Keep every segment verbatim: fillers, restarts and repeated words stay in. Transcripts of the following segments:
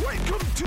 Welcome to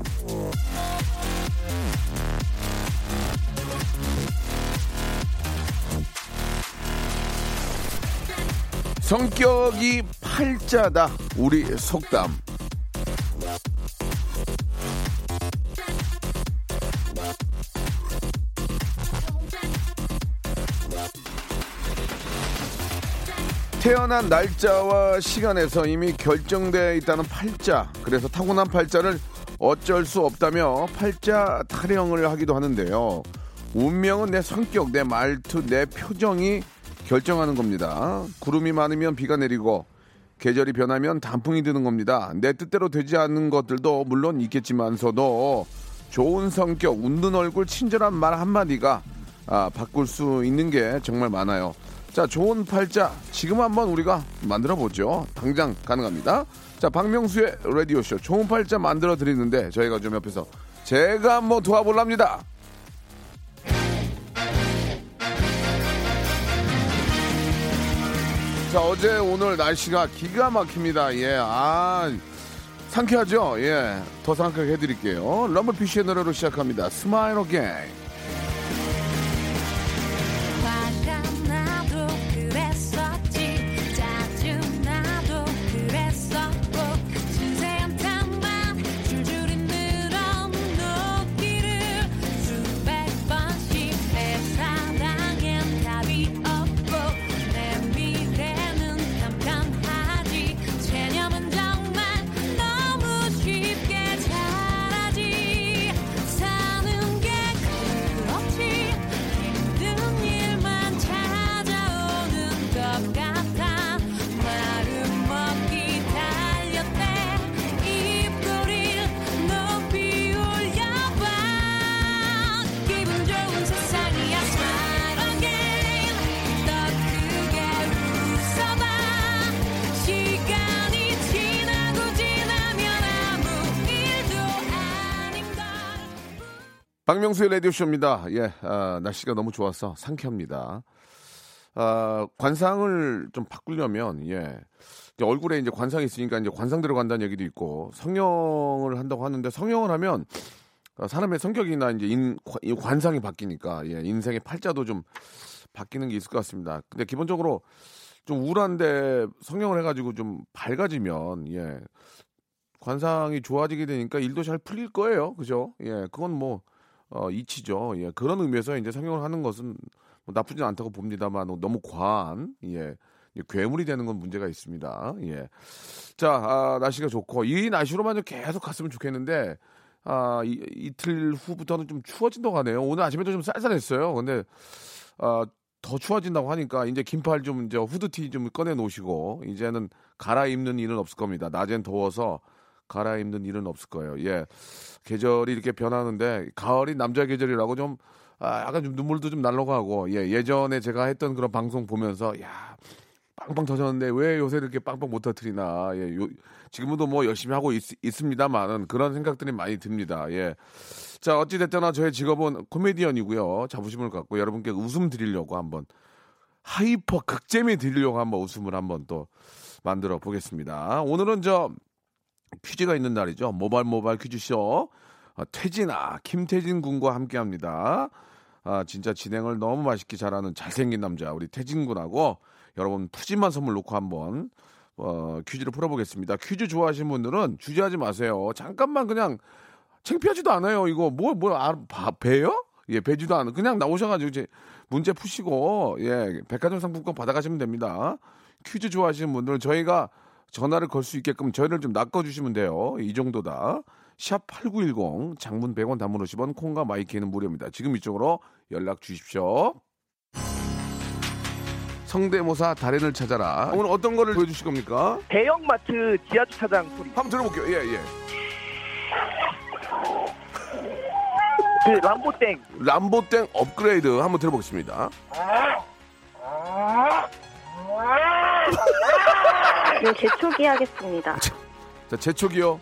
성격이 팔자다. 우리 속담. 태어난 날짜와 시간에서 이미 결정되어 있다는 팔자. 그래서 타고난 팔자를 어쩔 수 없다며 팔자 타령을 하기도 하는데요. 운명은 내 성격, 내 말투, 내 표정이 결정하는 겁니다. 구름이 많으면 비가 내리고 계절이 변하면 단풍이 드는 겁니다. 내 뜻대로 되지 않는 것들도 물론 있겠지만서도 좋은 성격, 웃는 얼굴, 친절한 말 한마디가 아, 바꿀 수 있는 게 정말 많아요. 자, 좋은 팔자 지금 한번 우리가 만들어보죠. 당장 가능합니다. 자, 박명수의 라디오쇼 좋은 팔자 만들어드리는데 저희가 좀 옆에서 제가 한번 도와보랍니다. 자, 어제 오늘 날씨가 기가 막힙니다. 예, 아 상쾌하죠? 예, 더 상쾌하게 해드릴게요. 럼블피쉬의 노래로 시작합니다. 스마일 어게인. 박명수의 라디오쇼입니다. 예, 아, 날씨가 너무 좋아서 상쾌합니다. 아, 관상을 좀 바꾸려면, 예, 이제 얼굴에 이제 관상이 있으니까 이제 관상 들어간다는 얘기도 있고, 성형을 한다고 하는데, 성형을 하면 사람의 성격이나 이제 인, 관상이 바뀌니까, 예, 인생의 팔자도 좀 바뀌는 게 있을 것 같습니다. 근데 기본적으로 좀 우울한데 성형을 해가지고 좀 밝아지면, 예, 관상이 좋아지게 되니까 일도 잘 풀릴 거예요. 그죠? 예, 그건 뭐, 어, 이치죠. 예, 그런 의미에서 이제 성형을 하는 것은 뭐 나쁘진 않다고 봅니다만 너무 과한, 예, 괴물이 되는 건 문제가 있습니다. 예. 자, 아, 날씨가 좋고 이 날씨로만 계속 갔으면 좋겠는데 아, 이, 이틀 후부터는 좀 추워진다고 하네요. 오늘 아침에도 좀 쌀쌀했어요. 근데 아, 더 추워진다고 하니까 이제 긴팔 좀 이제 후드티 좀 꺼내 놓으시고 이제는 갈아입는 일은 없을 겁니다. 낮엔 더워서 갈아입는 일은 없을 거예요. 예, 계절이 이렇게 변하는데 가을이 남자 계절이라고 좀 아, 약간 좀 눈물도 좀 날려고 하고 예, 예전에 제가 했던 그런 방송 보면서 야 빵빵 터졌는데 왜 요새 이렇게 빵빵 못 터뜨리나 예, 요, 지금도 뭐 열심히 하고 있, 있습니다만은 그런 생각들이 많이 듭니다. 예, 자 어찌 됐거나 저의 직업은 코미디언이고요. 자부심을 갖고 여러분께 웃음 드리려고 한번 하이퍼 극재미 드리려고 한번 웃음을 한번 또 만들어 보겠습니다. 오늘은 저 퀴즈가 있는 날이죠. 모발 모발 퀴즈쇼 태진아 김태진 군과 함께합니다. 아, 진짜 진행을 너무 맛있게 잘하는 잘생긴 남자 우리 태진 군하고 여러분 푸짐한 선물 놓고 한번 어, 퀴즈를 풀어보겠습니다. 퀴즈 좋아하시는 분들은 주저하지 마세요. 잠깐만 그냥 창피하지도 않아요. 이거 뭘 뭘 아, 배요? 예, 배지도 않아. 그냥 나오셔가지고 이제 문제 푸시고 예, 백화점 상품권 받아가시면 됩니다. 퀴즈 좋아하시는 분들은 저희가 전화를 걸 수 있게끔 저희를 좀 낚아주시면 돼요. 이 정도다. 샵 팔구일공 장문 백 원 단문 오십 원 콩과 마이키는 무료입니다. 지금 이쪽으로 연락 주십시오. 성대모사 달인을 찾아라. 오늘 어떤 거를 보여주실 겁니까? 대형마트 지하주차장 소리. 한번 들어볼게요. 예예. 예. 그 람보땡. 람보땡 업그레이드 한번 들어보겠습니다. 아, 아, 아. 네, 재촉이 하겠습니다. 자, 재촉이요?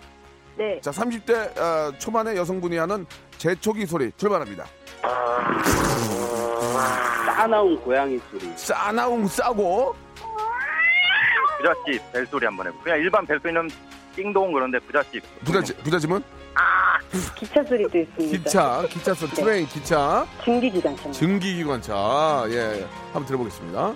네. 자, 삼십 대 어, 초반의 여성분이 하는 재촉이 소리 출발합니다. 싸나운 고양이 소리. 싸나운 싸고. 부잣집 벨소리 한번 해보고. 그냥 일반 벨소리는 띵동 그런데 부잣집. 부잣집, 부잣집은? 아! 기차 소리도 있습니다. 기차, 기차 소리, 네. 트레인, 기차. 증기기관차. 증기기관차. 예, 예. 한번 들어보겠습니다.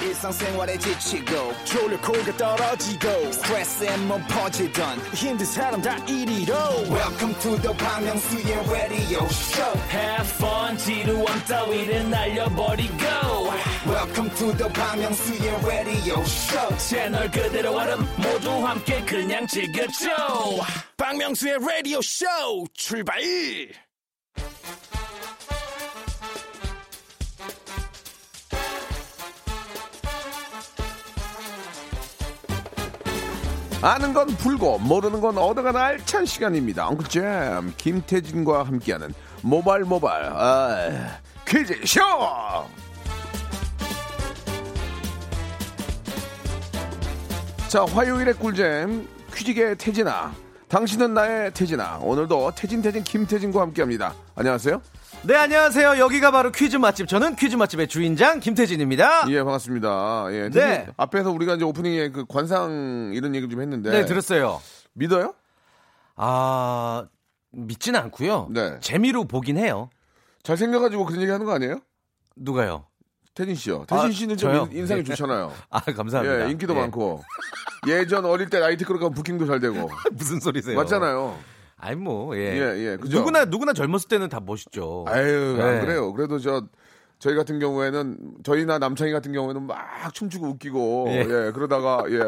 일상생활에 지치고 졸려 코가 떨어지고 스트레스에 몸 퍼지던 힘든 사람 다 이리로. Welcome to the 박명수의 라디오쇼. Have fun. 지루한 따위를 날려버리고. Welcome to the 박명수의 라디오쇼. 채널 그대로 와름 모두 함께 그냥 즐겨줘. 박명수의 라디오쇼 출발. 아는 건 풀고 모르는 건 얻어가는 알찬 시간입니다. 엉클잼 김태진과 함께하는 모발 모발 아, 퀴즈쇼. 자, 화요일의 꿀잼 퀴즈계의 태진아, 당신은 나의 태진아. 오늘도 태진 태진 김태진과 함께합니다. 안녕하세요. 네, 안녕하세요. 여기가 바로 퀴즈 맛집. 저는 퀴즈 맛집의 주인장 김태진입니다. 예, 반갑습니다. 예, 네. 앞에서 우리가 이제 오프닝에 그 관상 이런 얘기를 좀 했는데. 네, 들었어요. 믿어요? 아, 믿진 않고요. 네. 재미로 보긴 해요. 잘생겨가지고 그런 얘기 하는 거 아니에요? 누가요? 태진 씨요. 태진 아, 씨는 저요? 좀 인상이 네. 좋잖아요. 아, 감사합니다. 예, 인기도 네. 많고. 예전 어릴 때 나이트 클럽 가면 부킹도 잘 되고. 무슨 소리세요? 맞잖아요. 아니 뭐 예. 예, 예. 그죠? 누구나 누구나 젊었을 때는 다 멋있죠. 아유, 예. 안 그래요. 그래도 저 저희 같은 경우에는 저희나 남창희 같은 경우에는 막 춤추고 웃기고 예, 예 그러다가 예.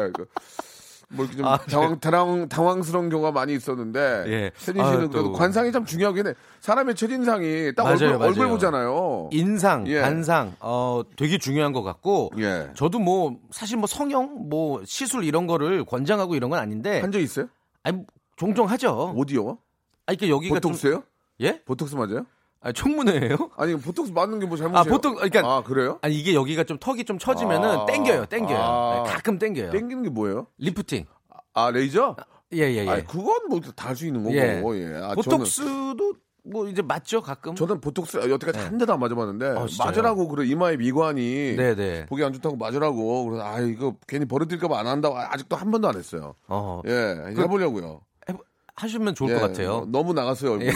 뭐 이렇게 좀 아, 당황, 당황 당황스러운 경우가 많이 있었는데 예. 세진 씨는 아유, 그래도 관상이 참 중요하긴 해. 사람의 첫인상이 딱 맞아요, 얼굴 맞아요. 얼굴 보잖아요. 인상, 예. 관상 어 되게 중요한 것 같고 예. 저도 뭐 사실 뭐 성형 뭐 시술 이런 거를 권장하고 이런 건 아닌데 한 적 있어요? 아니 종종 하죠. 어디요? 아, 이게 그러니까 여기가 보톡스요? 좀... 예? 보톡스 맞아요? 아, 청문회예요? 아니, 보톡스 맞는 게 뭐 잘못이에요? 아, 보톡 그러니까 아, 그래요? 아니, 이게 여기가 좀 턱이 좀 처지면은 아... 땡겨요. 땡겨요. 아... 네, 가끔 땡겨요. 땡기는 게 뭐예요? 리프팅. 아, 레이저? 예예예. 아, 예, 예. 아니, 그건 뭐 다 할 수 있는 거고. 예. 예. 아, 보톡스도 저는... 뭐 이제 맞죠 가끔. 저는 보톡스 여태까지 네. 한 대도 안 맞아봤는데 아, 맞으라고 그래. 이마에 미관이 네네. 보기 안 좋다고 맞으라고. 그래서 아 이거 괜히 버릇들까봐 안 한다고 아직도 한 번도 안 했어요. 어. 예, 그, 해보려고요. 해보, 하시면 좋을 예, 것 같아요. 너무 나갔어요 얼굴이. 예.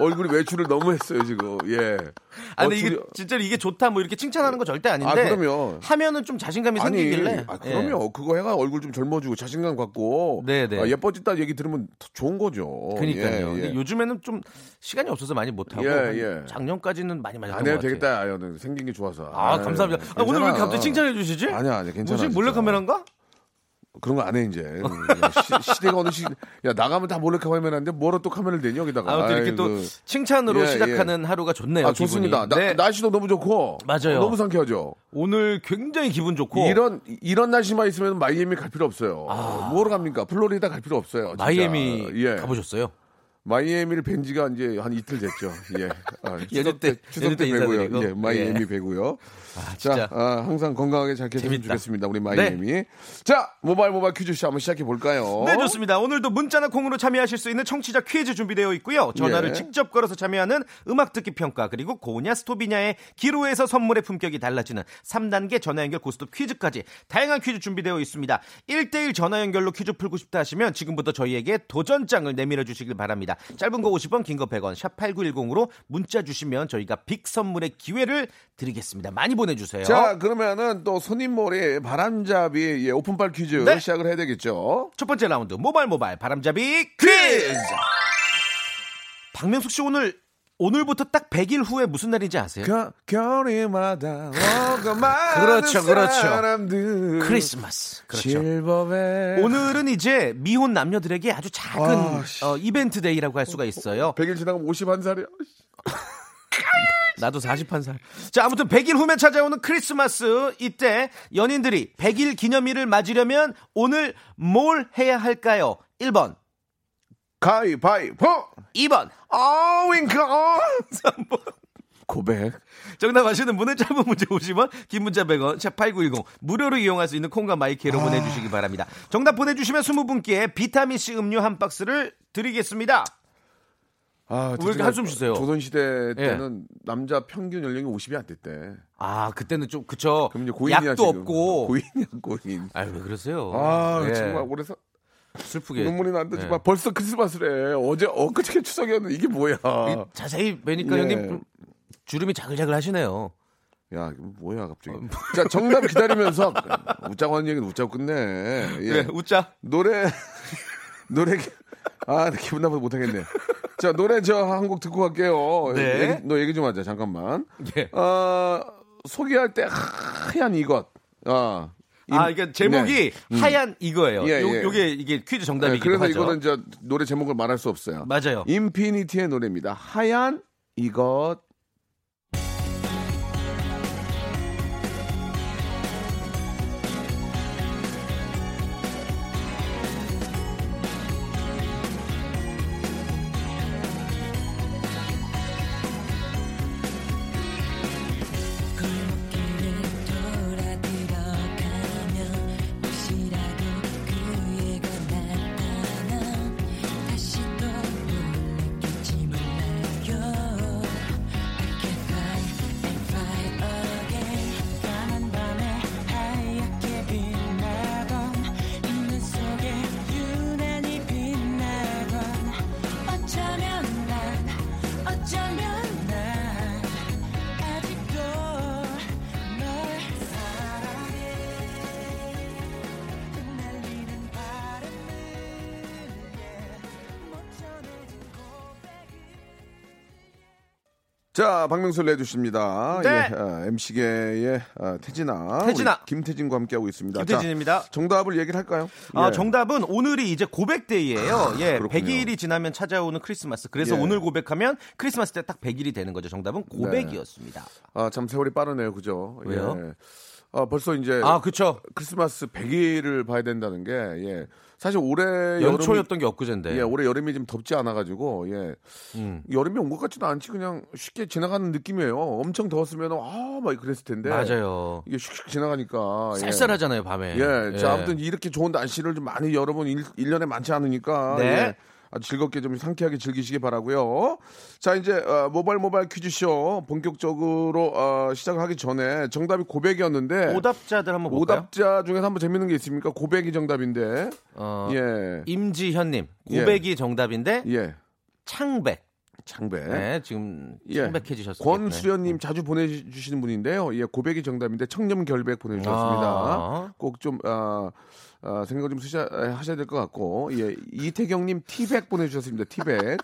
얼굴이 외출을 너무 했어요 지금. 예. 아 근데 어, 이게 진짜 이게 좋다 뭐 이렇게 칭찬하는 거 절대 아닌데. 아 그럼요. 하면은 좀 자신감이 아니, 생기길래. 아 그럼요. 예. 그거 해가 얼굴 좀 젊어지고 자신감 갖고. 네네. 아, 예뻐졌다 얘기 들으면 좋은 거죠. 그러니까요. 예, 예. 근데 요즘에는 좀 시간이 없어서 많이 못 하고. 예, 예. 작년까지는 많이 많이. 안 해도 되겠다. 여는 생긴 게 좋아서. 아, 아 감사합니다. 아, 오늘 왜 갑자기 칭찬해 주시지? 아니야 아니야 괜찮아. 무슨 몰래 카메라인가? 그런 거 안 해 이제 시, 시대가 어느 시야 나가면 다 몰래 카메라인데 뭐로 또 카메라를 대니 여기다가 아무튼 이렇게 아이, 또 그... 칭찬으로 예, 시작하는 예. 하루가 좋네요. 아, 좋습니다. 나, 네. 날씨도 너무 좋고 맞아요. 너무 상쾌하죠. 오늘 굉장히 기분 좋고 이런 이런 날씨만 있으면 마이애미 갈 필요 없어요. 아... 뭐로 갑니까? 플로리다 갈 필요 없어요. 진짜. 마이애미 예. 가보셨어요? 마이애미를 뵌 지가 이제 한 이틀 됐죠. 예. 아, 추석 때, 추석 때 배고요. 예, 마이애미 예. 배고요. 아, 자, 아, 항상 건강하게 잘 계셨으면 좋겠습니다. 우리 마이애미. 네. 자, 모바일 모바일 퀴즈쇼 한번 시작해 볼까요? 네, 좋습니다. 오늘도 문자나 콩으로 참여하실 수 있는 청취자 퀴즈 준비되어 있고요. 전화를 예. 직접 걸어서 참여하는 음악 듣기 평가 그리고 고냐 스톱이냐의 기로에서 선물의 품격이 달라지는 삼 단계 전화 연결 고스톱 퀴즈까지 다양한 퀴즈 준비되어 있습니다. 일 대일 전화 연결로 퀴즈 풀고 싶다 하시면 지금부터 저희에게 도전장을 내밀어 주시길 바랍니다. 짧은 거 오십 원, 긴 거 백 원, 샵 팔구일공으로 문자 주시면 저희가 빅 선물의 기회를 드리겠습니다. 많이 보내주세요. 자, 그러면은 또 손님몰이 바람잡이 예, 오픈발 퀴즈 네. 시작을 해야 되겠죠. 첫 번째 라운드 모발 모발 바람잡이 퀴즈. 박명숙 씨 오늘 오늘부터 딱 백 일 후에 무슨 날인지 아세요? 겨, 겨울마다 그렇죠, 그렇죠. 사람들. 크리스마스. 그렇죠. 오늘은 이제 미혼 남녀들에게 아주 작은 어, 이벤트 데이라고 할 수가 있어요. 백 일 지나가면 오십일 살이야. 나도 마흔한 살. 자, 아무튼 백 일 후면 찾아오는 크리스마스, 이때 연인들이 백 일 기념일을 맞으려면 오늘 뭘 해야 할까요? 일 번 가위바위보, 이 번 아 윙크, 아 삼 번 고백. 정답 아시는 분은 짧은 문자 오십 원, 긴 문자 백 원, 샵팔구일공 무료로 이용할 수 있는 콩과 마이크로 아... 보내주시기 바랍니다. 정답 보내주시면 이십 분께 비타민C 음료 한 박스를 드리겠습니다. 아, 왜 이렇게 한숨 쉬세요? 조선시대 때는 예. 남자 평균 연령이 오십이 안 됐대. 아, 그때는 좀 그쵸. 그럼 이제 고인이야, 약도 지금. 없고. 고인이야, 고인. 아, 왜 그러세요? 아, 예. 정말 오래서 슬프게 눈물이 난다지만 예. 벌써 크리스마스래. 어제 엊그저께 추석이었는데 이게 뭐야? 이게 자세히 보니까 예. 형님 주름이 자글자글 하시네요. 야, 뭐야 갑자기. 자, 정답 기다리면서 웃자고 하는 얘기는 웃자고 끝내. 예. 그래, 웃자. 노래 노래 아, 기분 나쁘게 못하겠네. 자, 노래 저 한 곡 듣고 갈게요. 네. 얘기, 너 얘기 좀 하자. 잠깐만. 예. 어, 소개할 때 하얀 이것. 아, 이, 아 그러니까 제목이 네. 하얀 음. 이거예요. 예, 요, 예. 요게 이게 퀴즈 정답이기도 네, 그래서 하죠. 이거는 이제 노래 제목을 말할 수 없어요. 맞아요. 인피니티의 노래입니다. 하얀 이것. 자, 박명수를 내주십니다. 네. 예, 어, 엠씨계의 어, 태진아, 태진아. 김태진과 함께하고 있습니다. 김태진입니다. 자, 정답을 얘기를 할까요? 아, 예. 정답은 오늘이 이제 고백데이예요. 아, 예, 그렇군요. 백 일이 지나면 찾아오는 크리스마스. 그래서 예. 오늘 고백하면 크리스마스 때 딱 백 일이 되는 거죠. 정답은 고백이었습니다. 네. 아, 참 세월이 빠르네요, 그죠? 왜요? 예. 아, 벌써 이제 아, 그렇죠. 크리스마스 백 일을 봐야 된다는 게 예. 사실 올해 연초였던 여름이, 게 엊그제인데. 예, 올해 여름이 좀 덥지 않아 가지고 예. 음. 여름이 온 것 같지도 않지 그냥 쉽게 지나가는 느낌이에요. 엄청 더웠으면 아, 막 그랬을 텐데. 맞아요. 이게 슉슉 지나가니까 쌀쌀하잖아요, 예. 밤에. 예. 예. 자, 아무튼 이렇게 좋은 날씨를 좀 많이 여러분 일 년에 많지 않으니까 네. 예. 아주 즐겁게 좀 상쾌하게 즐기시기 바라고요. 자, 이제 어, 모바일 모바일 퀴즈쇼 본격적으로 어, 시작하기 전에 정답이 고백이었는데 오답자들 한번 볼까요? 오답자 중에서 한번 재밌는 게 있습니까? 고백이 정답인데 어, 예. 임지현님 고백이 예. 정답인데 예. 창백 창백 네, 지금 창백해지셨어요. 예. 권수련님 자주 보내주시는 분인데요. 예, 고백이 정답인데 청렴결백 보내주셨습니다. 아~ 꼭 좀 아. 아, 생각을 좀 쓰셔, 하셔야 될 것 같고, 예. 이태경님 티백 보내주셨습니다. 티백.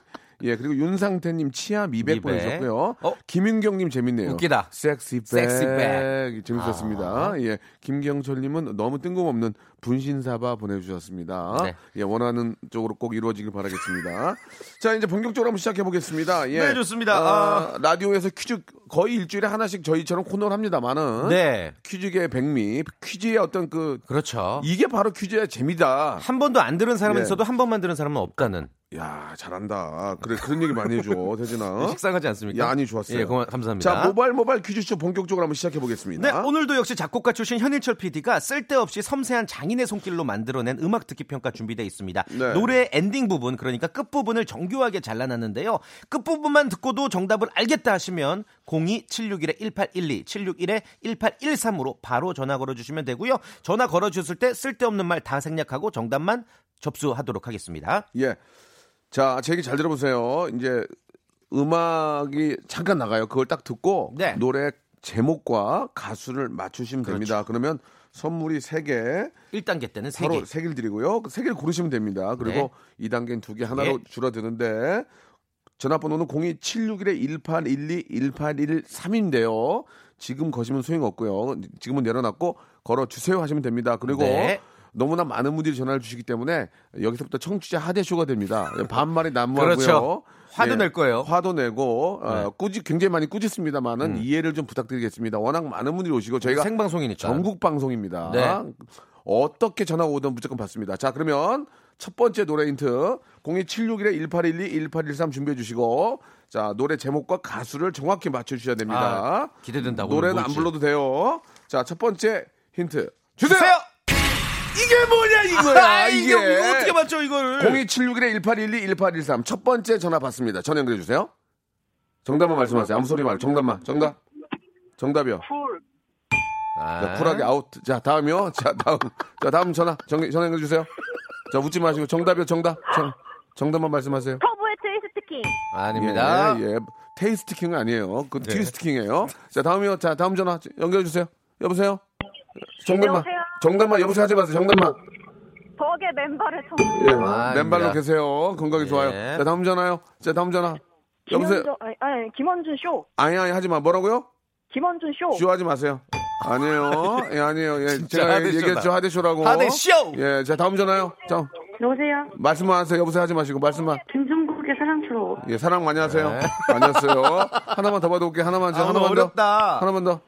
예, 그리고 윤상태님 치아 미백, 미백. 보내주셨고요. 어? 김윤경님 재밌네요. 웃기다. 섹시백. 섹시백. 재밌었습니다. 아. 예. 김경철님은 너무 뜬금없는 분신사바 보내주셨습니다. 네. 예, 원하는 쪽으로 꼭 이루어지길 바라겠습니다. 자, 이제 본격적으로 한번 시작해보겠습니다. 예. 네, 좋습니다. 아, 아. 라디오에서 퀴즈 거의 일주일에 하나씩 저희처럼 코너를 합니다만은. 네. 퀴즈계의 백미, 퀴즈의 어떤 그. 그렇죠. 이게 바로 퀴즈의 재미다. 한 번도 안 들은 사람은 예. 있어도 한 번만 들은 사람은 없다는. 야, 잘한다. 그래, 그런 얘기 많이 해줘, 태진아. 식상하지 않습니까? 야, 아니, 좋았어요. 예, 고마, 감사합니다. 자, 모바일 모바일 퀴즈쇼 본격적으로 한번 시작해보겠습니다. 네, 오늘도 역시 작곡가 출신 현일철 피디가 쓸데없이 섬세한 장인의 손길로 만들어낸 음악 듣기 평가 준비되어 있습니다. 네. 노래의 엔딩 부분, 그러니까 끝부분을 정교하게 잘라놨는데요. 끝부분만 듣고도 정답을 알겠다 하시면 공이 칠육일 일팔일이, 칠육일 일팔일삼으로 바로 전화 걸어주시면 되고요. 전화 걸어주셨을 때 쓸데없는 말 다 생략하고 정답만 접수하도록 하겠습니다. 예. 자, 제 얘기 잘 들어보세요. 이제 음악이 잠깐 나가요. 그걸 딱 듣고 네. 노래 제목과 가수를 맞추시면 그렇죠. 됩니다. 그러면 선물이 세 개. 일 단계 때는 세 개. 바로 세 개를 드리고요. 세 개를 고르시면 됩니다. 그리고 네. 이 단계는 두 개 하나로 네. 줄어드는데 전화번호는 공이 칠육일 일팔일이 일팔일삼인데요. 지금 거시면 소용없고요. 지금은 내려놨고 걸어주세요 하시면 됩니다. 그리고 네. 너무나 많은 분들이 전화를 주시기 때문에 여기서부터 청취자 하대쇼가 됩니다. 반말이 난무하고요. 그렇죠. 화도 예, 낼 거예요. 화도 내고 네. 어, 꾸지 굉장히 많이 꾸짖습니다만은 음. 이해를 좀 부탁드리겠습니다. 워낙 많은 분들이 오시고 저희가 생방송이니까 전국 방송입니다. 네. 어떻게 전화 오든 무조건 받습니다. 자, 그러면 첫 번째 노래 힌트 공이칠육일 일팔일이 일팔일삼 준비해 주시고 자, 노래 제목과 가수를 정확히 맞춰 주셔야 됩니다. 아, 기대된다. 노래는 안 불러도 돼요. 자, 첫 번째 힌트 주세요. 주세요! 이게 뭐냐 이거야. 아, 이게 이거 어떻게 맞죠 이거를. 공이칠육일 일팔일이 일팔일삼 첫 번째 전화 받습니다. 전화 연결해 주세요. 정답만 말씀하세요. 아무 소리 말고 정답만. 정답. 정답이요. 쿨. 아. 자, 쿨하게 아웃. 자, 다음이요. 자, 다음. 자, 다음 전화. 정, 전화 연결해 주세요. 자, 웃지 마시고 정답이요. 정답. 정, 정답만 말씀하세요. 터보의 테이스트킹. 아닙니다. 예, 예. 테이스트킹은 아니에요. 그 네. 테이스트킹이에요. 자, 다음이요. 자, 다음 전화 연결해 주세요. 여보세요. 정답만. 여보세요? 정답만 여보세요 하지 마세요. 정답만. 덕에 맨발에 청. 예, 아, 맨발로 계세요. 건강이 예. 좋아요. 자, 다음 전화요. 자, 다음 전화. 여보세요. 아니, 아니 김원준 쇼. 아니 아니 하지 마. 뭐라고요? 김원준 쇼. 쇼 하지 마세요. 아니에요. 예, 아니에요. 예, 제가 하대쇼다. 얘기했죠. 하대쇼라고. 하대쇼. 예, 자, 다음 전화요. 자. 여보세요. 말씀만 하세요. 여보세요 하지 마시고 말씀만. 김종국의 사랑스러워. 예, 사랑 많이 하세요. 네. 많이 하세요. 하나만 더 받아볼게요. 하나만 더. 아, 하나만 어렵다. 더. 하나만 더.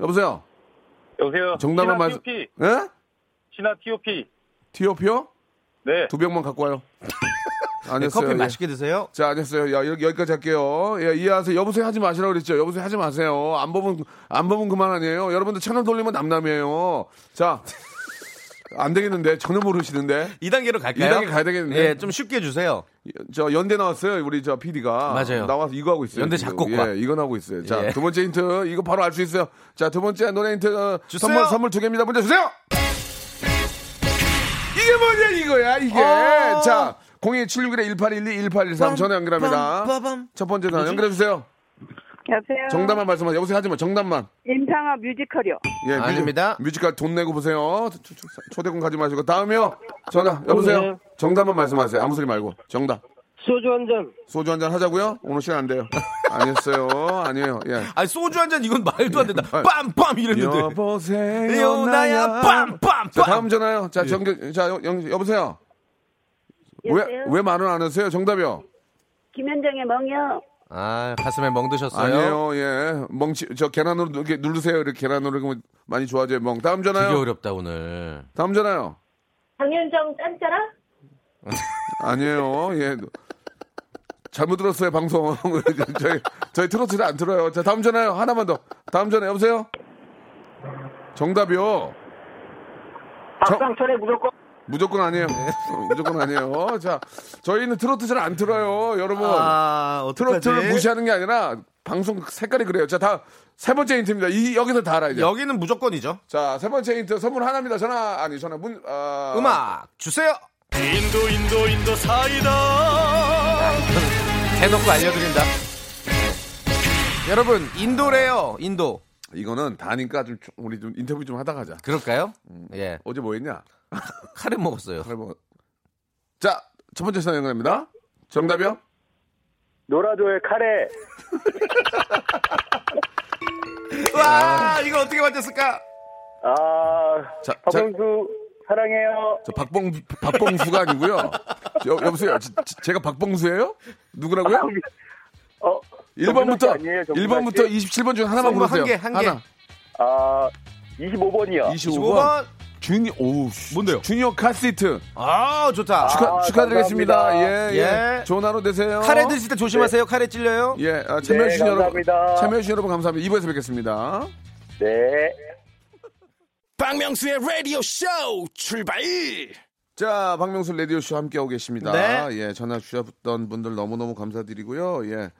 여보세요. 여보세요. 정답만 말씀. 예? 네? 신화 티오피. 티오피요? 네. 두 병만 갖고 와요. 안 했어요. 커피 맛있게 드세요. 자, 안 했어요. 야, 여기, 여기까지 할게요. 예, 이해하세요. 여보세요 하지 마시라고 그랬죠. 여보세요 하지 마세요. 안 보면, 안 보면 그만 아니에요. 여러분들 채널 돌리면 남남이에요. 자. 안 되겠는데. 전혀 모르시는데. 이 단계로 갈까요? 이 단계 가야 되겠는데. 예, 좀 쉽게 해주세요. 저 연대 나왔어요. 우리 저 피디가. 맞아요. 나와서 이거 하고 있어요. 연대 작곡과. 예, 이건 하고 있어요. 자, 예. 두 번째 힌트. 이거 바로 알 수 있어요. 자, 두 번째 노래 힌트. 주세요. 선물, 선물 두 개입니다. 먼저 주세요! 이게 뭐냐, 이거야, 이게. 어~ 자, 공이칠육일 일팔일이 일팔일삼 전화 연결합니다. 빰, 빰, 빰. 첫 번째 전화 연결해주세요. 여보세요. 정답만 말씀하세요. 여보세요 하지 마. 정답만. 임상아 뮤지컬이요. 예, 아닙니다. 뮤지컬 돈 내고 보세요. 초대권 가지 마시고 다음이요. 전화. 여보세요. 네. 정답만 말씀하세요. 아무 소리 말고. 정답. 소주 한 잔. 소주 한 잔 하자고요? 오늘 시간 안 돼요. 아니었어요. 아니에요. 예. 아니 소주 한 잔 이건 말도 안 된다. 빰빰 이랬는데. 여보세요. 나야 빰빰. 자, 다음 전화요. 자, 정규 자, 영, 여보세요. 왜 왜 말을 안 하세요? 정답이요. 김현정의 멍이요. 아, 가슴에 멍 드셨어요? 아니요, 예. 멍치, 저 계란으로 이렇게 누르세요. 이렇게 계란으로 많이 좋아져요, 멍. 다음 전화요? 되게 어렵다, 오늘. 다음 전화요? 장윤정 짠짜라? 아니에요, 예. 잘못 들었어요, 방송. 저희, 저희 트로트를 안 들어요. 자, 다음 전화요? 하나만 더. 다음 전화, 여보세요? 정답이요? 박상철의 무조건. 무조건 아니에요. 무조건 아니에요. 자, 저희는 트로트 잘 안 틀어요, 여러분. 아, 트로트를 무시하는 게 아니라 방송 색깔이 그래요. 자, 다 세 번째 힌트입니다. 이 여기서 다 알아야 돼요. 여기는 무조건이죠. 자, 세 번째 힌트 선물 하나입니다. 전화 아니 전화 문 어... 음악 주세요. 인도 인도 인도 사이다. 대놓고 알려드린다. 여러분 인도래요, 인도. 이거는 다니까 좀 우리 좀 인터뷰 좀 하다 가자. 그럴까요? 음, 예. 어제 뭐 했냐? 카레 먹었어요. 카레 먹... 자, 첫 번째 사연 연결합니다. 정답이요? 노라조의 카레. 와, 이거 어떻게 맞췄을까? 아, 자, 박봉수 자, 사랑해요. 저 박봉 박봉수가 아니고요. 여, 여보세요. 지, 지, 제가 박봉수예요? 누구라고요? 아, 어, 일 번부터 아니에요, 일 번부터 이십칠 번 중 하나만 고르세요. 한 개, 한 개. 하나. 아, 이십오 번이요. 이십오 번. 준이 오 뭔데요? 주니어 카시트. 아, 좋다. 축하, 아, 축하드리겠습니다. 감사합니다. 예, 예. 예. 좋은 하루 되세요. 카레 드실 때 조심하세요. 네. 카레 찔려요. 예. 아, 참여해주신 네, 여러분. 참여해주신 여러분 감사합니다. 이 부에서 뵙겠습니다. 네. 박명수의 라디오 쇼 출발. 자, 박명수 라디오 쇼 함께하고 계십니다. 네. 예, 전화 주셨던 분들 너무너무 감사드리고요. 예.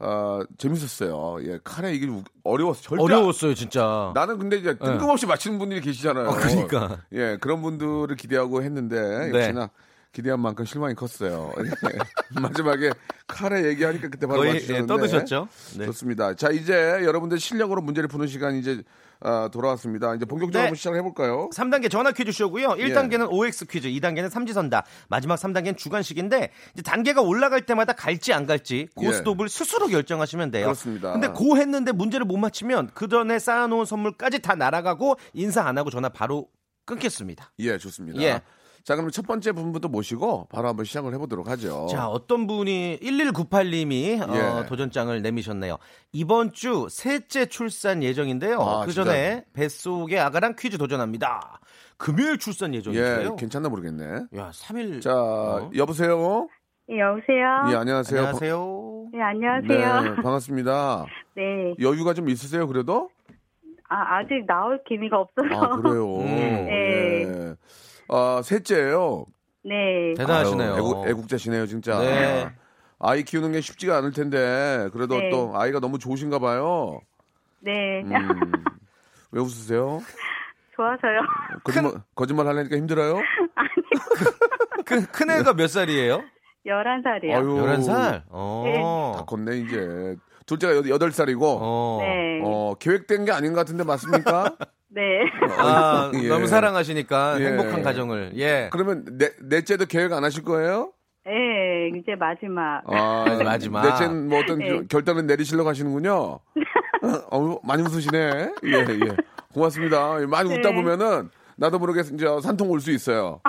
아, 재밌었어요. 예, 카레 이게 어려웠어. 절대 어려웠어요, 진짜. 나는 근데 이제 뜬금없이 네. 맞히는 분들이 계시잖아요. 아, 그러니까. 예, 그런 분들을 기대하고 했는데 네. 역시나 기대한 만큼 실망이 컸어요. 마지막에 카레 얘기하니까 그때 바로 맞히셨는데. 예, 떠드셨죠? 네. 좋습니다. 자, 이제 여러분들 실력으로 문제를 푸는 시간 이제 아, 돌아왔습니다. 이제 본격적으로 네. 한번 시작해 볼까요? 삼 단계 전화 퀴즈 쇼고요. 일 단계는 예. 오엑스 퀴즈, 이 단계는 삼지선다. 마지막 삼 단계는 주관식인데 이제 단계가 올라갈 때마다 갈지 안 갈지 고스톱을 예. 스스로 결정하시면 돼요. 그렇습니다. 근데 고 했는데 문제를 못 맞히면 그 전에 쌓아놓은 선물까지 다 날아가고 인사 안 하고 전화 바로 끊겠습니다. 예, 좋습니다. 예. 자, 그럼 첫 번째 분부터 모시고 바로 한번 시작을 해보도록 하죠. 자, 어떤 분이 일일구팔님이 예. 어, 도전장을 내미셨네요. 이번 주 셋째 출산 예정인데요. 아, 그 전에 뱃속의 아가랑 퀴즈 도전합니다. 금요일 출산 예정이에요. 예, 괜찮나 모르겠네. 야, 삼 일. 자, 어? 여보세요. 네, 여보세요. 예, 안녕하세요. 안녕하세요. 네, 안녕하세요. 네, 반갑습니다. 네. 여유가 좀 있으세요, 그래도? 아, 아직 나올 기미가 없어서. 아, 그래요. 음. 네. 예. 아, 셋째예요. 네. 대단하시네요. 아유, 애국, 애국자시네요, 진짜. 네. 아이 키우는 게 쉽지가 않을 텐데 그래도 네. 또 아이가 너무 좋으신가 봐요. 네. 음, 왜 웃으세요? 좋아서요. 거짓말, 큰... 거짓말 하려니까 힘들어요? 아니. 큰, 큰 애가 몇 살이에요? 열한 살이요. 아유, 열한 살? 어. 네. 다 컸네, 이제. 둘째가 여덟 살이고 어. 네. 어, 계획된 게 아닌 것 같은데 맞습니까? 네. 아, 예. 너무 사랑하시니까 예. 행복한 가정을. 예. 그러면 넷, 넷째도 계획 안 하실 거예요? 예, 이제 마지막. 아, 마지막. 넷째는 뭐 어떤 예. 결단을 내리시려고 하시는군요. 어, 많이 웃으시네. 예, 예. 고맙습니다. 많이 웃다 예. 보면은 나도 모르게 이제 산통 올 수 있어요.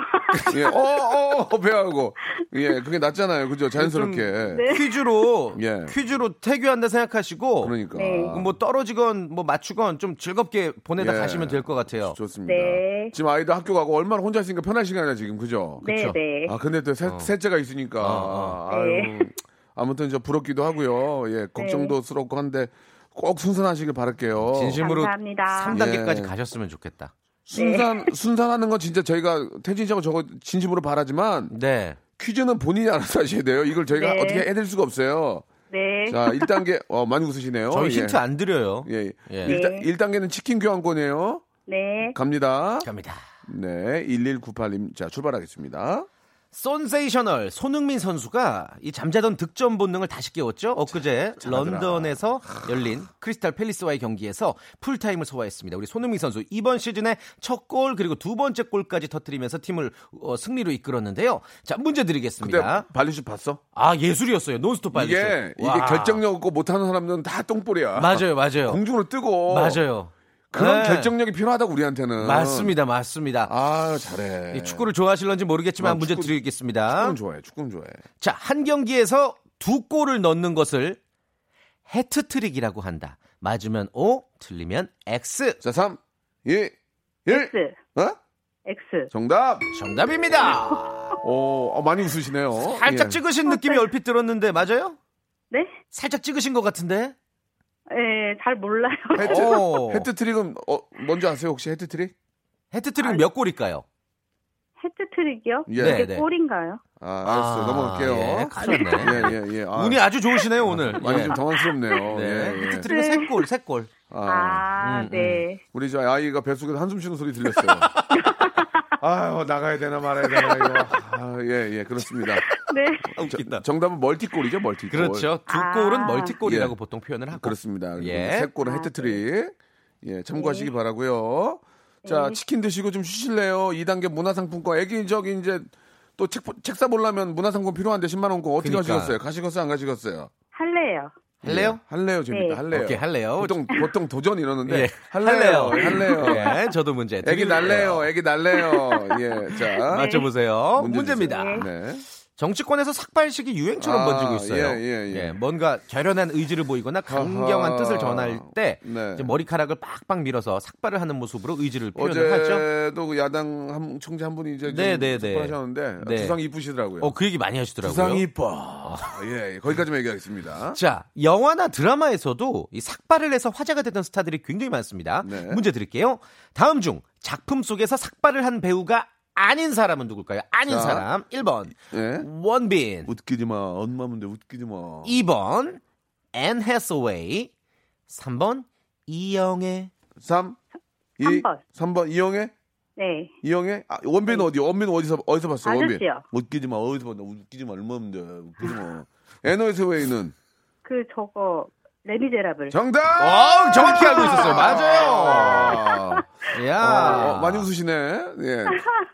예, 어, 어, 배하고. 예, 그게 낫잖아요. 그죠? 자연스럽게. 네. 퀴즈로, 예. 퀴즈로 태교한다 생각하시고. 그러니까. 네. 뭐 떨어지건, 뭐 맞추건 좀 즐겁게 보내다 예. 가시면 될 것 같아요. 좋습니다. 네. 지금 아이도 학교 가고 얼마나 혼자 있으니까 편한 시간이야, 지금. 그죠? 그쵸? 네. 아, 근데 또 세, 어. 셋째가 있으니까. 아, 아. 네. 아유. 아무튼 저 부럽기도 하고요. 예, 걱정도스럽고 한데 꼭 순산하시길 바랄게요. 진심으로. 감사합니다. 삼 단계까지 예. 가셨으면 좋겠다. 순산, 네. 순산하는 건 진짜 저희가 태진 씨하고 저거 진심으로 바라지만 네. 퀴즈는 본인이 알아서 하셔야 돼요. 이걸 저희가 네. 어떻게 해낼 수가 없어요. 네. 자, 일 단계, 어, 많이 웃으시네요. 저희 힌트 예. 안 드려요. 예. 예. 네. 일 단계는 치킨 교환권이에요. 네. 갑니다. 갑니다. 네. 일일구팔 님. 자, 출발하겠습니다. 센세이셔널 손흥민 선수가 이 잠자던 득점 본능을 다시 깨웠죠. 엊그제 자, 런던에서 열린 크리스탈 팰리스와의 경기에서 풀타임을 소화했습니다. 우리 손흥민 선수 이번 시즌의 첫 골 그리고 두 번째 골까지 터뜨리면서 팀을 어, 승리로 이끌었는데요. 자, 문제 드리겠습니다. 그때 발리슛 봤어? 아, 예술이었어요. 논스톱 발리슛. 이게, 이게 결정력 없고 못하는 사람들은 다 똥볼이야. 맞아요. 맞아요. 공중으로 뜨고. 맞아요. 그런 네. 결정력이 필요하다고 우리한테는. 맞습니다. 맞습니다. 아, 잘해. 이 축구를 좋아하실런지 모르겠지만 아, 축구, 문제 드리겠습니다. 축구는 좋아해. 축구는 좋아해. 자, 한 경기에서 두 골을 넣는 것을 해트트릭이라고 한다. 맞으면 O, 틀리면 X. 자, 삼, 이, 일. X. 어? X. 정답. 정답입니다. 오, 어, 많이 웃으시네요. 살짝 예. 찍으신 느낌이 얼핏 들었는데 맞아요? 네? 살짝 찍으신 것 같은데? 예, 잘 몰라요. 해트트릭은 어, 뭔지 아세요? 혹시 해트트릭? 해트트릭은 몇 골일까요? 해트트릭이요? 예. 이게 네, 골인가요? 아, 알았어요. 아, 넘어갈게요. 예, 가졌네. 예, 예, 예. 아, 운이 아주 좋으시네요, 오늘. 많이 예. 좀 당황스럽네요. 네. 예, 예. 해트트릭은 세 골, 세 골. 아, 아 음, 네. 음. 우리 저 아이가 뱃속에서 한숨 쉬는 소리 들렸어요. 아유, 나가야 되나 말아야 되나 이거. 아, 예, 예, 그렇습니다. 네. 저, 정답은 멀티골이죠, 멀티골. 그렇죠. 두 아~ 골은 멀티골이라고 예. 보통 표현을 하고. 그렇습니다. 예. 세 골은 헤트트릭. 예, 참고하시기 네. 바라고요. 자, 네. 치킨 드시고 좀 쉬실래요? 이 단계 문화상품권. 애기 저기 이제 또 책 책 사 보려면 문화상품 필요한데 십만 원권 어떻게 그러니까. 하시겠어요? 가시겠어요, 안 가시겠어요? 할래요. 할래요? 네. 할래요, 재밌다. 네. 할래요. 오케이, 할래요. 보통 보통 도전 이러는데 예. 할래요, 할래요. 할래요. 예, 저도 문제. 애기 날래요, 애기 날래요. 예, 자 네. 맞춰보세요. 문제 문제입니다. 네. 정치권에서 삭발식이 유행처럼 아, 번지고 있어요. 예, 예, 예. 예, 뭔가 결연한 의지를 보이거나 강경한 아하, 뜻을 전할 때 네. 이제 머리카락을 빡빡 밀어서 삭발을 하는 모습으로 의지를 표현을 하죠. 어제도 야당 한, 총재 한 분이 이제 네, 네, 삭발하셨는데 네. 두상 이쁘시더라고요. 어, 그 얘기 많이 하시더라고요. 두상 이뻐. 예, 거기까지만 얘기하겠습니다. 자, 영화나 드라마에서도 이 삭발을 해서 화제가 됐던 스타들이 굉장히 많습니다. 네. 문제 드릴게요. 다음 중 작품 속에서 삭발을 한 배우가 아닌 사람은 누굴까요? 아닌 자, 사람. 일 번 예? 원빈. 웃기지 마. 엄마인데 웃기지 마. 이 번 앤 해서웨이. 삼 번 이영애. 삼, 삼 이, 번. 삼 번 이영애? 네. 이영애? 아, 원빈은 네. 어디? 원빈 어디서 어디서 봤어요? 원빈. 웃기지 마. 어디서 봤나? 웃기지 마. 얼마인데. 웃기지 마. 앤 해서웨이는 그 저거 레미제라블. 정답! 오, 정확히 알고 있었어요. 맞아요. 야, 어, 많이 웃으시네. 예.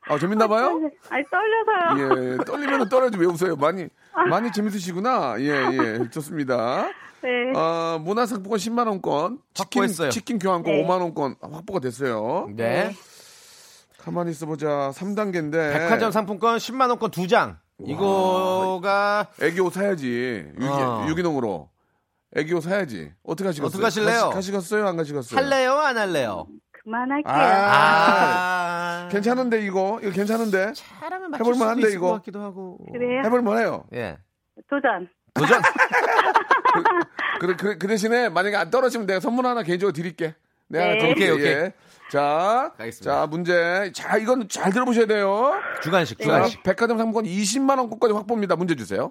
아, 재밌나 봐요? 아니, 떨려서요. 예, 떨리면 떨어야지 왜 웃어요? 많이 많이 재밌으시구나. 예, 예. 좋습니다. 네. 아, 문화상품권 십만 원권, 치킨, 확보했어요. 치킨 교환권 네. 오만 원권 확보가 됐어요. 네. 가만히 있어보자. 삼 단계인데. 백화점 상품권 십만 원권 두 장. 이거가. 애기 옷 사야지. 유기, 어. 유기농으로. 애기 옷 사야지. 어떻게 하시겠어요? 어떻게 하실래요? 가시겠어요? 안 가시겠어요? 할래요? 안 할래요? 그만할게요. 아, 아~ 괜찮은데 이거? 이거 괜찮은데? 잘하면 맞출 수도 한데, 있을 이거? 것 같기도 하고. 그래요? 해볼만 해요. 예. 도전. 도전? 그, 그, 그 대신에 만약에 안 떨어지면 내가 선물 하나 개인적으로 드릴게. 내가 네. 드릴게. 오케이, 오케이. 예. 자, 알겠습니다. 자, 문제. 자, 이건 잘 들어보셔야 돼요. 주간식, 주간식. 네. 백화점 상품권 이십만 원권까지 확보입니다. 문제 주세요.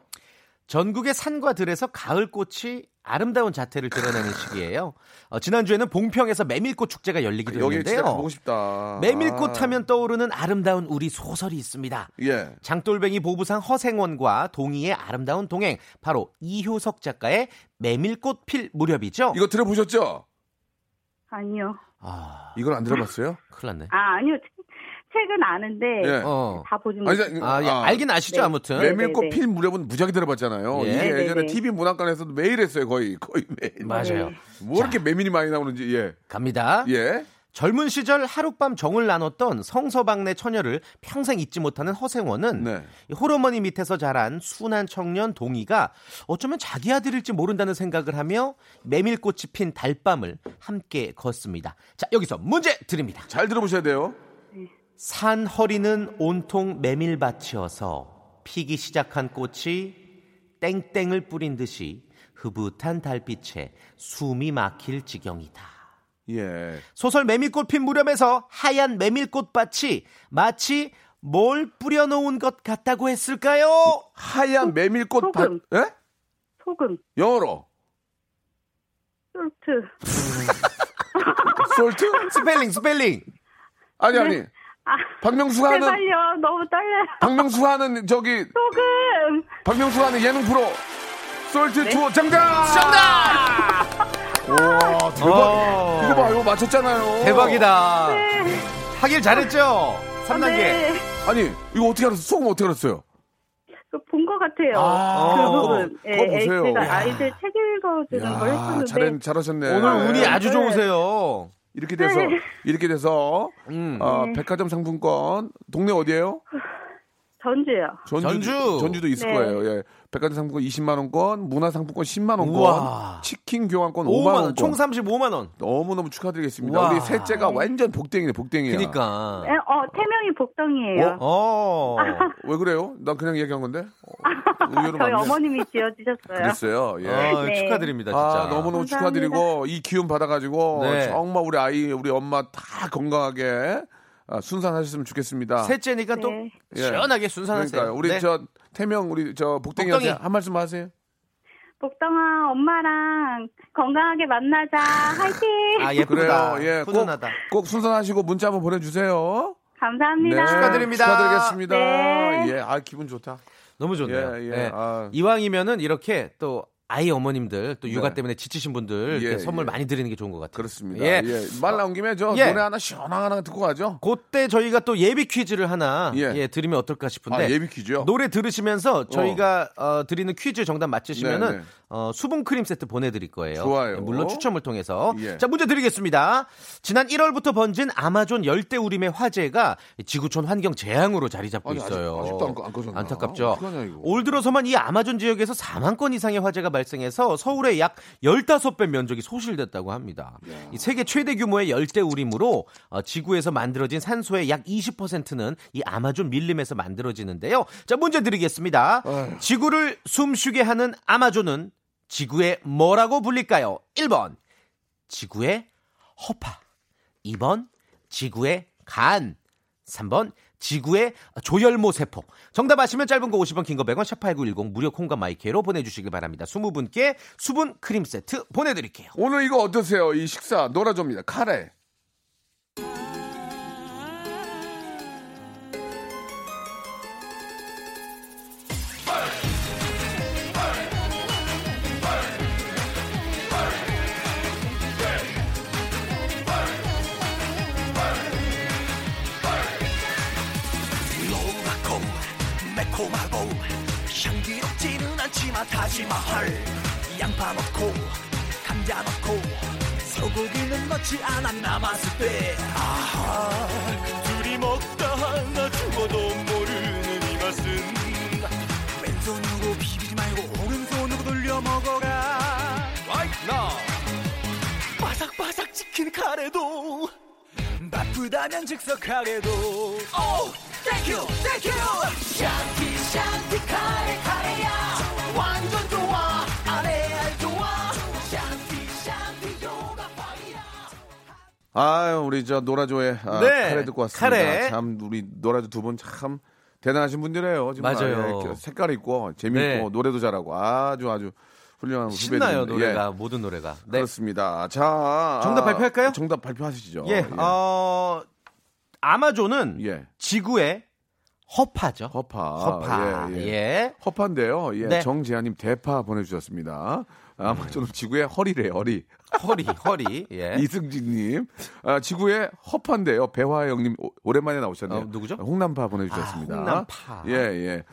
전국의 산과 들에서 가을꽃이 아름다운 자태를 드러내는 시기예요. 어, 지난주에는 봉평에서 메밀꽃 축제가 열리기도 여기 했는데요. 여기 진짜 보고 싶다. 메밀꽃 하면 떠오르는 아름다운 우리 소설이 있습니다. 예. 장돌뱅이 보부상 허생원과 동의의 아름다운 동행. 바로 이효석 작가의 메밀꽃 필 무렵이죠. 이거 들어보셨죠? 아니요. 아, 이걸 안 들어봤어요? 큰일 났네. 아, 아니요. 책은 아는데 예. 어. 다 보지 못했어요. 아, 아, 아, 알긴 아시죠. 네. 아무튼 메밀꽃 필 무렵은 무작위 들어봤잖아요. 예. 이게 예전에 티비 문학관에서도 매일 했어요. 거의 거의 매일. 맞아요. 뭐 이렇게 메밀이 많이 나오는지. 예. 갑니다. 예. 젊은 시절 하룻밤 정을 나눴던 성서방네 처녀를 평생 잊지 못하는 허생원은 네. 홀어머니 밑에서 자란 순한 청년 동희가 어쩌면 자기 아들일지 모른다는 생각을 하며 메밀꽃이 핀 달밤을 함께 걷습니다. 자, 여기서 문제 드립니다. 잘 들어보셔야 돼요. 산 허리는 온통 메밀밭이어서 피기 시작한 꽃이 땡땡을 뿌린 듯이 흐붓한 달빛에 숨이 막힐 지경이다. 예. 소설 메밀꽃 핀 무렵에서 하얀 메밀꽃밭이 마치 뭘 뿌려놓은 것 같다고 했을까요? 하얀 메밀꽃밭. 소금. 예? 소금. 영어로. 솔트. 솔트? 스펠링 스펠링. 아니 아니. 네. 아, 박명수가 하는 제발요. 너무 떨려요. 박명수가 하는 저기 소금. 박명수가 하는 예능 프로 솔트 투어. 네? 정답. 정답. 와 대박. 이거 봐, 이거 맞췄잖아요. 대박이다. 네. 하길 잘했죠. 삼 단계. 아, 네. 아니 이거 어떻게 알았어요? 소금 어떻게 알았어요? 본 것 같아요. 아, 그 부분. 예, 그거 보세요. 제가 아이들 책 읽어주는 걸 했었는데. 잘, 잘하셨네. 오늘 운이 아주 좋으세요. 이렇게 돼서 네. 이렇게 돼서 음. 어, 네. 백화점 상품권. 동네 어디예요? 전주요. 전주, 전주. 전주도 있을 네. 거예요. 예. 백화점 상품권 이십만 원권, 문화 상품권 십만 원권, 우와. 치킨 교환권 오만 원권. 총 삼십오만 원. 너무너무 축하드리겠습니다. 우와. 우리 셋째가 네. 완전 복덩이네, 복덩이야. 그러니까. 에, 어, 태명이 복덩이에요. 어? 어. 왜 그래요? 난 그냥 얘기한 건데. 의외로 저희 맞네. 어머님이 지어주셨어요. 그랬어요. 예. 아, 네. 축하드립니다, 진짜. 아, 너무너무 감사합니다. 축하드리고 이 기운 받아가지고 네. 정말 우리 아이, 우리 엄마 다 건강하게 아, 순산하셨으면 좋겠습니다. 셋째니까 네. 또 시원하게 순산하세요. 그러니까요. 우리 네. 저 태명 우리 저 복덩이한테 복덩이. 한 말씀 하세요. 복덩아, 엄마랑 건강하게 만나자. 화이팅. 아, 예쁘다. 그래요. 예, 훈훈하다. 꼭, 꼭 순산하시고 문자 한번 보내주세요. 감사합니다. 네, 축하드립니다. 축하드리겠습니다. 네. 예, 아 기분 좋다. 너무 좋네요. 예, 예. 예. 아. 이왕이면은 이렇게 또. 아이 어머님들 또 육아 네. 때문에 지치신 분들 예, 선물 예. 많이 드리는 게 좋은 것 같아요. 그렇습니다. 예. 예. 말 나온 김에 저 예. 노래 하나 시원한 하나 듣고 가죠. 그때 저희가 또 예비 퀴즈를 하나 예. 예, 드리면 어떨까 싶은데. 아, 예비 퀴즈요? 노래 들으시면서 저희가 어. 어, 드리는 퀴즈 정답 맞추시면은 어, 수분 크림 세트 보내드릴 거예요. 좋아요. 물론 추첨을 통해서. 예. 자, 문제 드리겠습니다. 지난 일월부터 번진 아마존 열대 우림의 화재가 지구촌 환경 재앙으로 자리 잡고 아니, 있어요. 아직, 아직도 안, 안 꺼졌나. 안타깝죠. 아, 올 들어서만 이 아마존 지역에서 사만 건 이상의 화재가 발생해서 서울의 약 십오 배 면적이 소실됐다고 합니다. 이 세계 최대 규모의 열대 우림으로 어, 지구에서 만들어진 산소의 약 이십 퍼센트는 이 아마존 밀림에서 만들어지는데요. 자, 문제 드리겠습니다. 어휴. 지구를 숨쉬게 하는 아마존은 지구의 뭐라고 불릴까요? 일 번 지구의 허파, 이 번 지구의 간, 삼 번 지구의 조혈모 세포. 정답 아시면 짧은 거 오십 원, 긴 거 백 원, 샵팔구일공 무료 콩과 마이크로 보내주시길 바랍니다. 이십 분께 수분 크림 세트 보내드릴게요. 오늘 이거 어떠세요? 이 식사 노라조입니다. 카레. 고마고 향기롭지는 않지만 다시마 헐 양파 넣고 감자 넣고 소고기는 넣지 않아 남았을 때 아하 둘이 많이 먹다 나 죽어도 모르는 이 맛은 왼손으로 비비지 말고 오른손으로 돌려 먹어라. Right now. 바삭바삭 치킨 카레도 바쁘다면 즉석 카레도 Oh, thank you, thank you. 샹티 샹티 카레 카레야 완전 좋아 아레알 좋아 샹티 샹티 요가 파이야. 우리 저 노라조의 아, 네, 카레 듣고 왔습니다. 카레. 참 우리 노라조 두 분 참 대단하신 분들이에요. 정말. 맞아요. 아, 색깔 있고 재미있고 네, 노래도 잘하고 아주 아주 훌륭한 신나요 후배들. 노래가 예, 모든 노래가. 네, 그렇습니다. 자, 정답 발표할까요? 정답 발표하시죠. 예, 예. 어, 아마존은 예, 지구의 허파죠. 허파. 허파. 예, 예. 예. 허파인데요. 예. 네. 정재하님 대파 보내주셨습니다. 아마존은 지구의 허리래요. 허리. 허리. 허리. 예. 이승진님. 아, 지구의 허파인데요. 배화영님 오랜만에 나오셨네요. 어, 누구죠? 홍남파 보내주셨습니다. 아, 홍남파. 예, 예.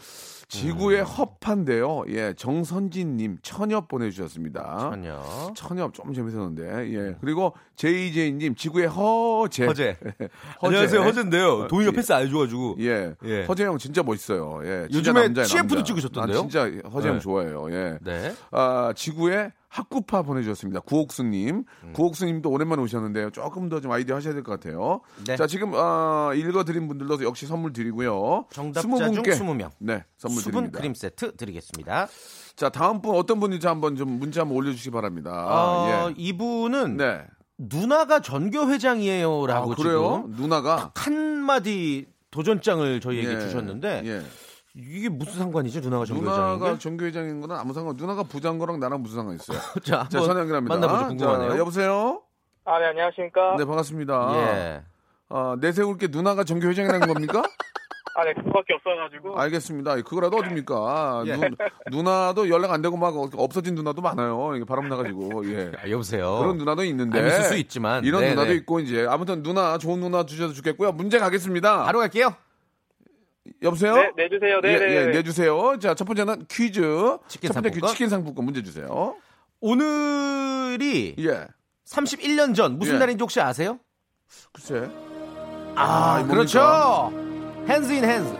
지구의 음, 허파인데요. 예, 정선진님 천엽 보내주셨습니다. 천엽. 천엽 좀 재밌었는데. 예. 그리고 제이제이님 지구의 허재. 허재. 허재. 안녕하세요, 허재인데요. 동이가 패스 안 해줘가지고. 예. 예. 허재 형 진짜 멋있어요. 예. 진짜 요즘에 남자예요, 씨에프도 남자 찍으셨던데요? 아, 진짜 허재 형 네, 좋아해요. 예. 네. 아, 지구의 학구파 보내주셨습니다. 구옥수님. 음. 구옥수님도 오랜만에 오셨는데요. 조금 더 좀 아이디어 하셔야 될 것 같아요. 네. 자, 지금 어, 읽어드린 분들도 역시 선물 드리고요. 정답자 스무 분께, 중 스무 명. 네, 선물 수분 드립니다. 크림 세트 드리겠습니다. 자, 다음 분 어떤 분인지 한번 좀 문자 한번 올려주시기 바랍니다. 어, 예. 이분은 네, 누나가 전교회장이에요라고. 아, 그래요? 지금 누나가 한마디 도전장을 저희에게 예, 주셨는데 예, 이게 무슨 상관이죠? 누나가 전교회장인 누나가 전교회장인 거는 아무 상관. 누나가 부자인 거랑 나랑 무슨 상관 있어요? 자, 자 전화 연결합니다. 만나보죠. 궁금하네요. 자, 여보세요. 아, 네, 안녕하십니까. 네, 반갑습니다. 예. 아, 내세울 게 누나가 전교회장이라는 겁니까? 아, 네, 그거밖에 없어가지고. 알겠습니다. 그거라도 어딥니까? 예. 누, 누나도 연락 안 되고 막 없어진 누나도 많아요. 이게 바람 나가지고. 예. 아, 여보세요. 그런 누나도 있는데. 아, 있을 수 있지만. 이런 네네, 누나도 있고 이제 아무튼 누나 좋은 누나 주셔도 좋겠고요. 문제 가겠습니다. 바로 갈게요. 여보세요. 네, 내주세요. 네, 예, 예, 내주세요. 자, 첫 번째는 퀴즈. 치킨 첫 번째 상품권. 퀴즈, 치킨 상품권 문제 주세요. 오늘이 예, 삼십일 년 전 무슨 예, 날인지 혹시 아세요? 글쎄. 아, 아 그렇죠. 핸즈 인 핸즈.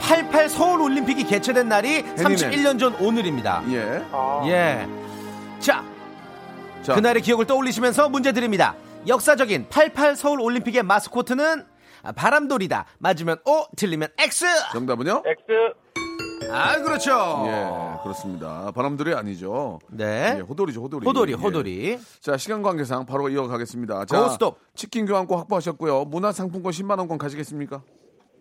팔십팔 서울올림픽이 개최된 날이 삼십일 년 전 오늘입니다. 예. 아. 예. 자, 자, 그날의 기억을 떠올리시면서 문제 드립니다. 역사적인 팔십팔 서울올림픽의 마스코트는 바람돌이다. 맞으면 O, 틀리면 X. 정답은요? X. 아, 그렇죠. 예, 그렇습니다. 바람돌이 아니죠. 네. 예, 호돌이죠, 호돌이. 호돌이, 호돌이. 예. 자, 시간 관계상 바로 이어가겠습니다. 자, 고스톱. 치킨 교환권 확보하셨고요. 문화상품권 십만 원권 가시겠습니까?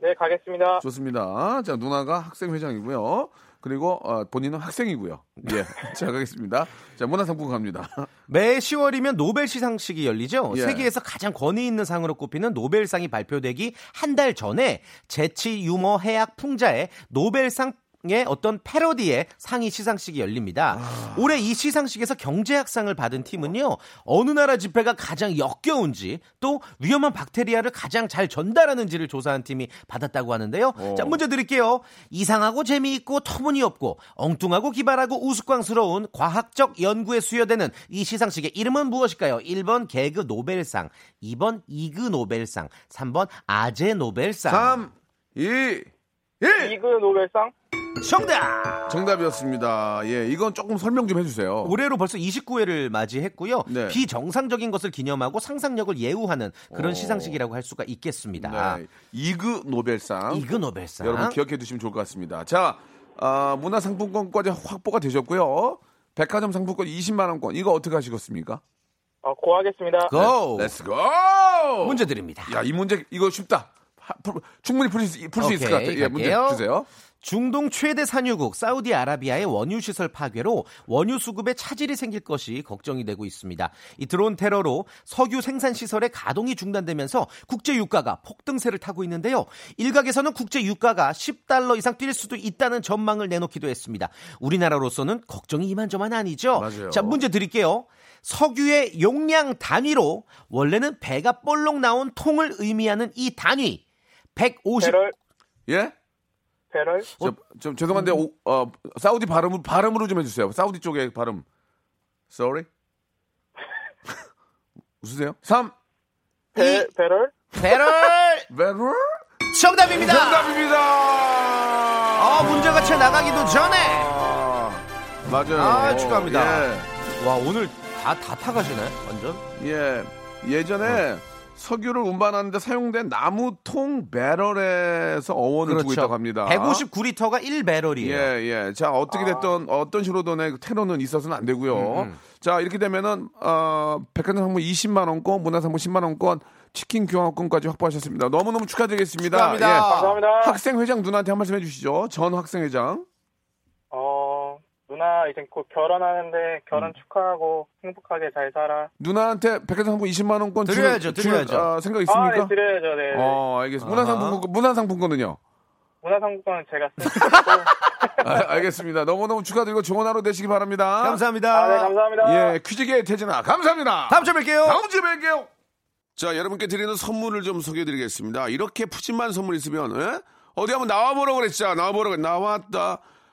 네, 가겠습니다. 좋습니다. 자, 누나가 학생회장이고요. 그리고 어, 본인은 학생이고요. 예, 자, 가겠습니다. 자, 문화상품 갑니다. 매 시월이면 노벨 시상식이 열리죠. 예. 세계에서 가장 권위 있는 상으로 꼽히는 노벨상이 발표되기 한 달 전에 재치, 유머, 해학, 풍자의 노벨상 의 어떤 패러디의 상이 시상식이 열립니다. 아... 올해 이 시상식에서 경제학상을 받은 팀은요, 어느 나라 지폐가 가장 역겨운지 또 위험한 박테리아를 가장 잘 전달하는지를 조사한 팀이 받았다고 하는데요. 오. 자, 문제 드릴게요. 이상하고 재미있고 터무니없고 엉뚱하고 기발하고 우스꽝스러운 과학적 연구에 수여되는 이 시상식의 이름은 무엇일까요? 일 번 개그 노벨상, 이 번 이그 노벨상, 삼 번 아재 노벨상. 삼, 이, 일. 이그 노벨상. 정답! 정답이었습니다. 예, 이건 조금 설명 좀 해주세요. 올해로 벌써 이십구 회를 맞이했고요. 네. 비정상적인 것을 기념하고 상상력을 예우하는 그런 오, 시상식이라고 할 수가 있겠습니다. 네. 이그 노벨상. 이그 노벨상. 여러분 기억해 두시면 좋을 것 같습니다. 자, 어, 문화상품권까지 확보가 되셨고요. 백화점 상품권 이십만 원권. 이거 어떻게 하시겠습니까? 어, 고하겠습니다. 고! 네, 렛츠고! 문제 드립니다. 야, 이 문제 이거 쉽다. 하, 풀, 충분히 풀 수 풀 수 있을 것 같아요. 예, 문제 주세요. 중동 최대 산유국 사우디아라비아의 원유시설 파괴로 원유 수급에 차질이 생길 것이 걱정이 되고 있습니다. 이 드론 테러로 석유 생산시설의 가동이 중단되면서 국제유가가 폭등세를 타고 있는데요. 일각에서는 국제유가가 십 달러 이상 뛸 수도 있다는 전망을 내놓기도 했습니다. 우리나라로서는 걱정이 이만저만 아니죠. 맞아요. 자, 문제 드릴게요. 석유의 용량 단위로 원래는 배가 볼록 나온 통을 의미하는 이 단위. 백오십... 배럴. 예? 배럴? 저, 저, 죄송한데 오, 어, 사우디 발음으로 발음으로 좀 해주세요. 사우디 쪽의 발음. Sorry. 웃으세요? 삼. 배, 배럴? 배럴. 배럴? 정답입니다. 정답입니다. 아, 문제가 채 나가기도 전에. 아, 맞아요. 아, 축하합니다. 예. 와, 오늘 다, 다 타가시네, 완전. 예. 예전에 어. 석유를 운반하는데 사용된 나무 통 배럴에서 어원을 그렇죠. 두고 있다고 합니다. 백오십구 리터가 일 배럴이에요. 예, 예. 자, 어떻게 됐든 아. 어떤 식으로든 테러는 있어서는 안 되고요. 음, 음. 자, 이렇게 되면은, 어, 백화점 상품 이십만 원권, 문화상품 십만 원권, 치킨 교환권까지 확보하셨습니다. 너무너무 축하드리겠습니다. 감사합니다. 예. 감사합니다. 학생회장 누나한테 한 말씀 해주시죠. 전 학생회장. 어, 누나 이제 곧 결혼하는데 결혼 축하하고 행복하게 잘 살아. 누나한테 백화점 상품 이십만 원권 드려야죠. 주, 드려야죠. 주, 아, 생각 있습니까? 아, 네, 드려야죠. 네. 어, 알겠습니다. 문화상품권, 문화상품권은요? 문화상품권은 제가 쓰고. 아, 알겠습니다. 너무너무 축하드리고 좋은 하루 되시기 바랍니다. 감사합니다. 아, 네, 감사합니다. 예, 퀴즈계의 태진아 감사합니다. 다음 주에 뵐게요. 다음 주에 뵐게요. 자, 여러분께 드리는 선물을 좀 소개해드리겠습니다. 이렇게 푸짐한 선물 있으면 에? 어디 한번 나와보라고 그랬죠. 나와보라고 나왔다.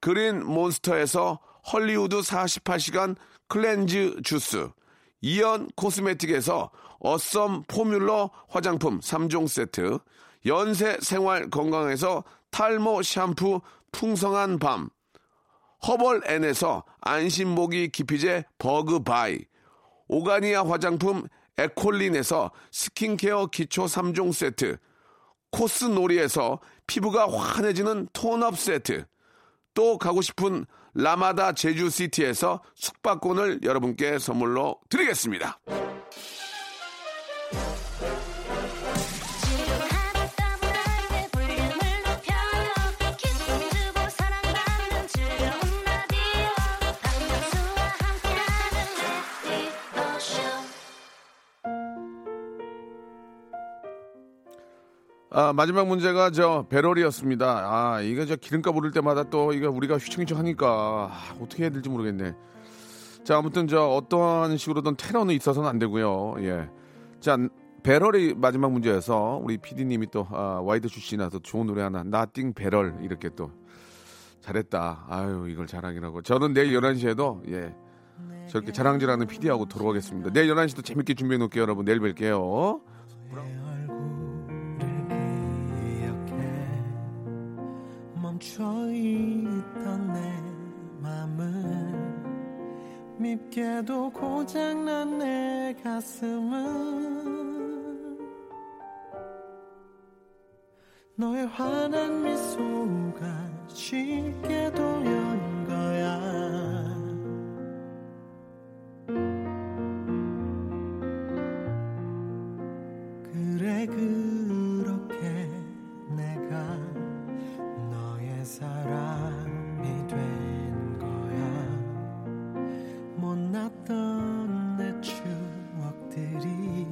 그린 몬스터에서 헐리우드 사십팔 시간 클렌즈 주스, 이연 코스메틱에서 어썸 포뮬러 화장품 삼 종 세트, 연세 생활 건강에서 탈모 샴푸 풍성한 밤, 허벌앤에서 안심모기 기피제 버그바이, 오가니아 화장품 에콜린에서 스킨케어 기초 삼 종 세트, 코스놀이에서 피부가 환해지는 톤업 세트, 또 가고 싶은 라마다 제주시티에서 숙박권을 여러분께 선물로 드리겠습니다. 아, 마지막 문제가 저 배럴이었습니다. 아, 이거 저 기름값 오를 때마다 또 이거 우리가 휘청휘청 하니까 아, 어떻게 해야 될지 모르겠네. 자, 아무튼 저 어떠한 식으로든 테러는 있어서는 안 되고요. 예. 자, 배럴이 마지막 문제여서 우리 피디님이 또 아, 와이드 출신이라서 좋은 노래 하나 나띵 배럴 이렇게 또 잘했다. 아유, 이걸 자랑이라고 하고. 저는 내일 열한 시에도 예. 저렇게 자랑질하는 피디하고 돌아오겠습니다. 내일 열한 시도 재밌게 준비해 놓을게요, 여러분. 내일 뵐게요. 멈춰있던 내 맘은 밉게도 고장난 내 가슴은 너의 환한 미소가 쉽게도 연 거야 그래 그렇게 내가 사람이 된 거야 못났던 내 추억들이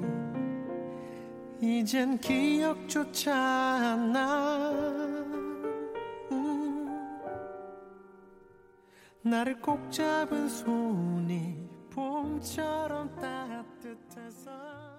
이젠 기억조차 안 나 음 나를 꼭 잡은 손이 봄처럼 따뜻해서